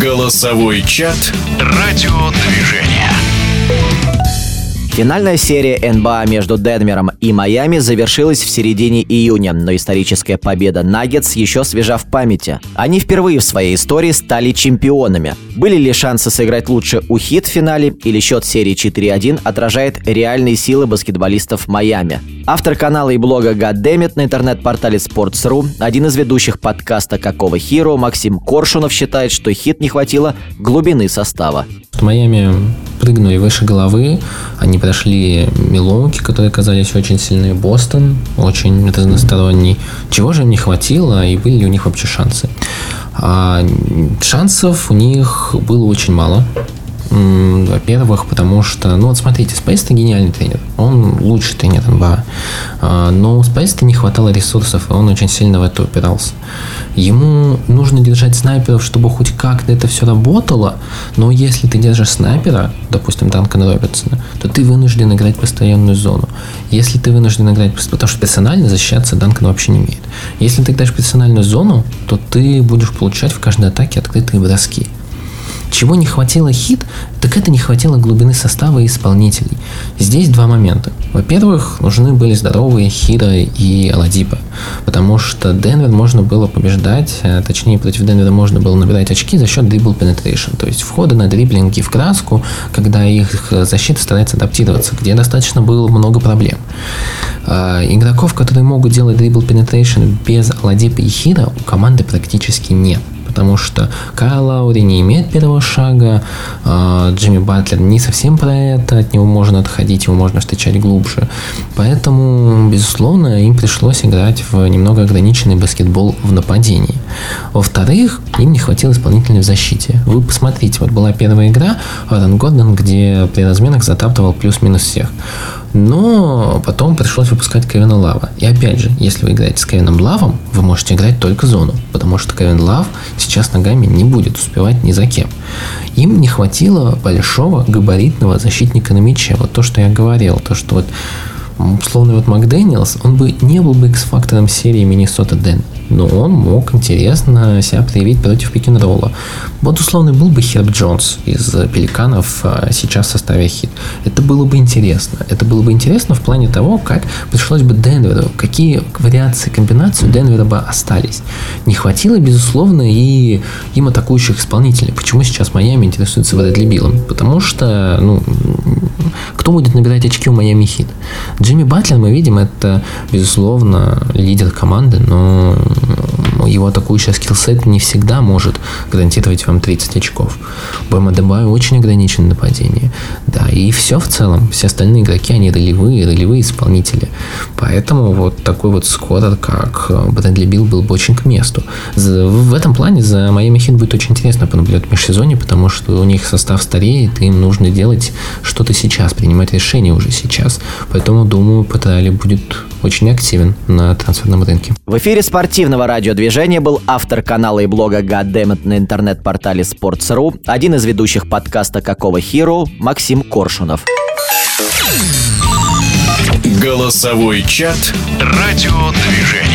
Голосовой чат радиодвижения. Финальная серия НБА между Денвером и Майами завершилась в середине июня, но историческая победа Наггетс еще свежа в памяти. Они впервые в своей истории стали чемпионами. Были ли шансы сыграть лучше у Хит в финале, или счет серии 4-1 отражает реальные силы баскетболистов Майами? Автор канала и блога God Damn It на интернет-портале Sports.ru, один из ведущих подкаста «Какого Herro» Максим Коршунов считает, что Хит не хватило глубины состава. Майами прыгнули выше головы, они прошли Милуоки, которые оказались очень сильные, Бостон, очень разносторонний. Чего же им не хватило и были ли у них вообще шансы? Шансов у них было очень мало. Во-первых, потому что, ну вот смотрите, Спейс — это гениальный тренер, он лучший тренер НБА, но у Спейса не хватало ресурсов, и он очень сильно в это упирался. Ему нужно держать снайперов, чтобы хоть как-то это все работало, но если ты держишь снайпера, допустим, Данкона Робертсона, то ты вынужден играть постоянную зону. Если ты вынужден играть, потому что персонально защищаться Данкон вообще не умеет. Если ты играешь персональную зону, то ты будешь получать в каждой атаке открытые броски. Чего не хватило Хит, так это не хватило глубины состава и исполнителей. Здесь два момента. Во-первых, нужны были здоровые Хиро и Алладипа, потому что Денвер можно было побеждать, точнее, против Денвера можно было набирать очки за счет dribble penetration, то есть входа на дриблинги в краску, когда их защита старается адаптироваться, где достаточно было много проблем. Игроков, которые могут делать dribble penetration без Алладипы и Хиро, у команды практически нет. Потому что Кайл Лаури не имеет первого шага, Джимми Батлер не совсем про это, от него можно отходить, его можно встречать глубже. Поэтому, безусловно, им пришлось играть в немного ограниченный баскетбол в нападении. Во-вторых, им не хватило исполнителей в защите. Вы посмотрите, вот была первая игра Аарон Гордон, где при разменах затаптывал плюс-минус всех. Но потом пришлось выпускать Кевина Лава. И опять же, если вы играете с Кевином Лавом, вы можете играть только зону, потому что Кевин Лав сейчас ногами не будет успевать ни за кем. Им не хватило большого габаритного защитника на мяче. Вот то, что я говорил, то, что вот условно вот Макдэниелс, он бы не был бы X-фактором серии Минисота Дэн, но он мог интересно себя проявить против пик-н-ролла. Вот условно был бы Херб Джонс из Пеликанов сейчас в составе Хит. Это было бы интересно. Это было бы интересно в плане того, как пришлось бы Денверу, какие вариации, комбинации Денвера бы остались. Не хватило, безусловно, и им атакующих исполнителей. Почему сейчас Майами интересуется Брэдли Биллом? Потому что, кто будет набирать очки у Майами Хит? Джимми Батлер, мы видим, это, безусловно, лидер команды, но его атакующий скиллсет не всегда может гарантировать вам 30 очков. Мадебай очень ограничен в нападении. Да, и все в целом. Все остальные игроки, они ролевые исполнители. Поэтому вот такой вот скорер, как Брэдли Билл, был бы очень к месту. В этом плане за Майами Хит будет очень интересно понаблюдать в межсезонье, потому что у них состав стареет, и им нужно делать что-то сейчас, принимать решения уже сейчас. Поэтому, думаю, Пэт Райли будет очень активен на трансферном рынке. В эфире спортивного радиодвижения был автор канала и блога God Damn It на интернет-портале Sports.ru, один из ведущих подкаста «Какого Herro» Максим Коршунов. Голосовой чат радиодвижения.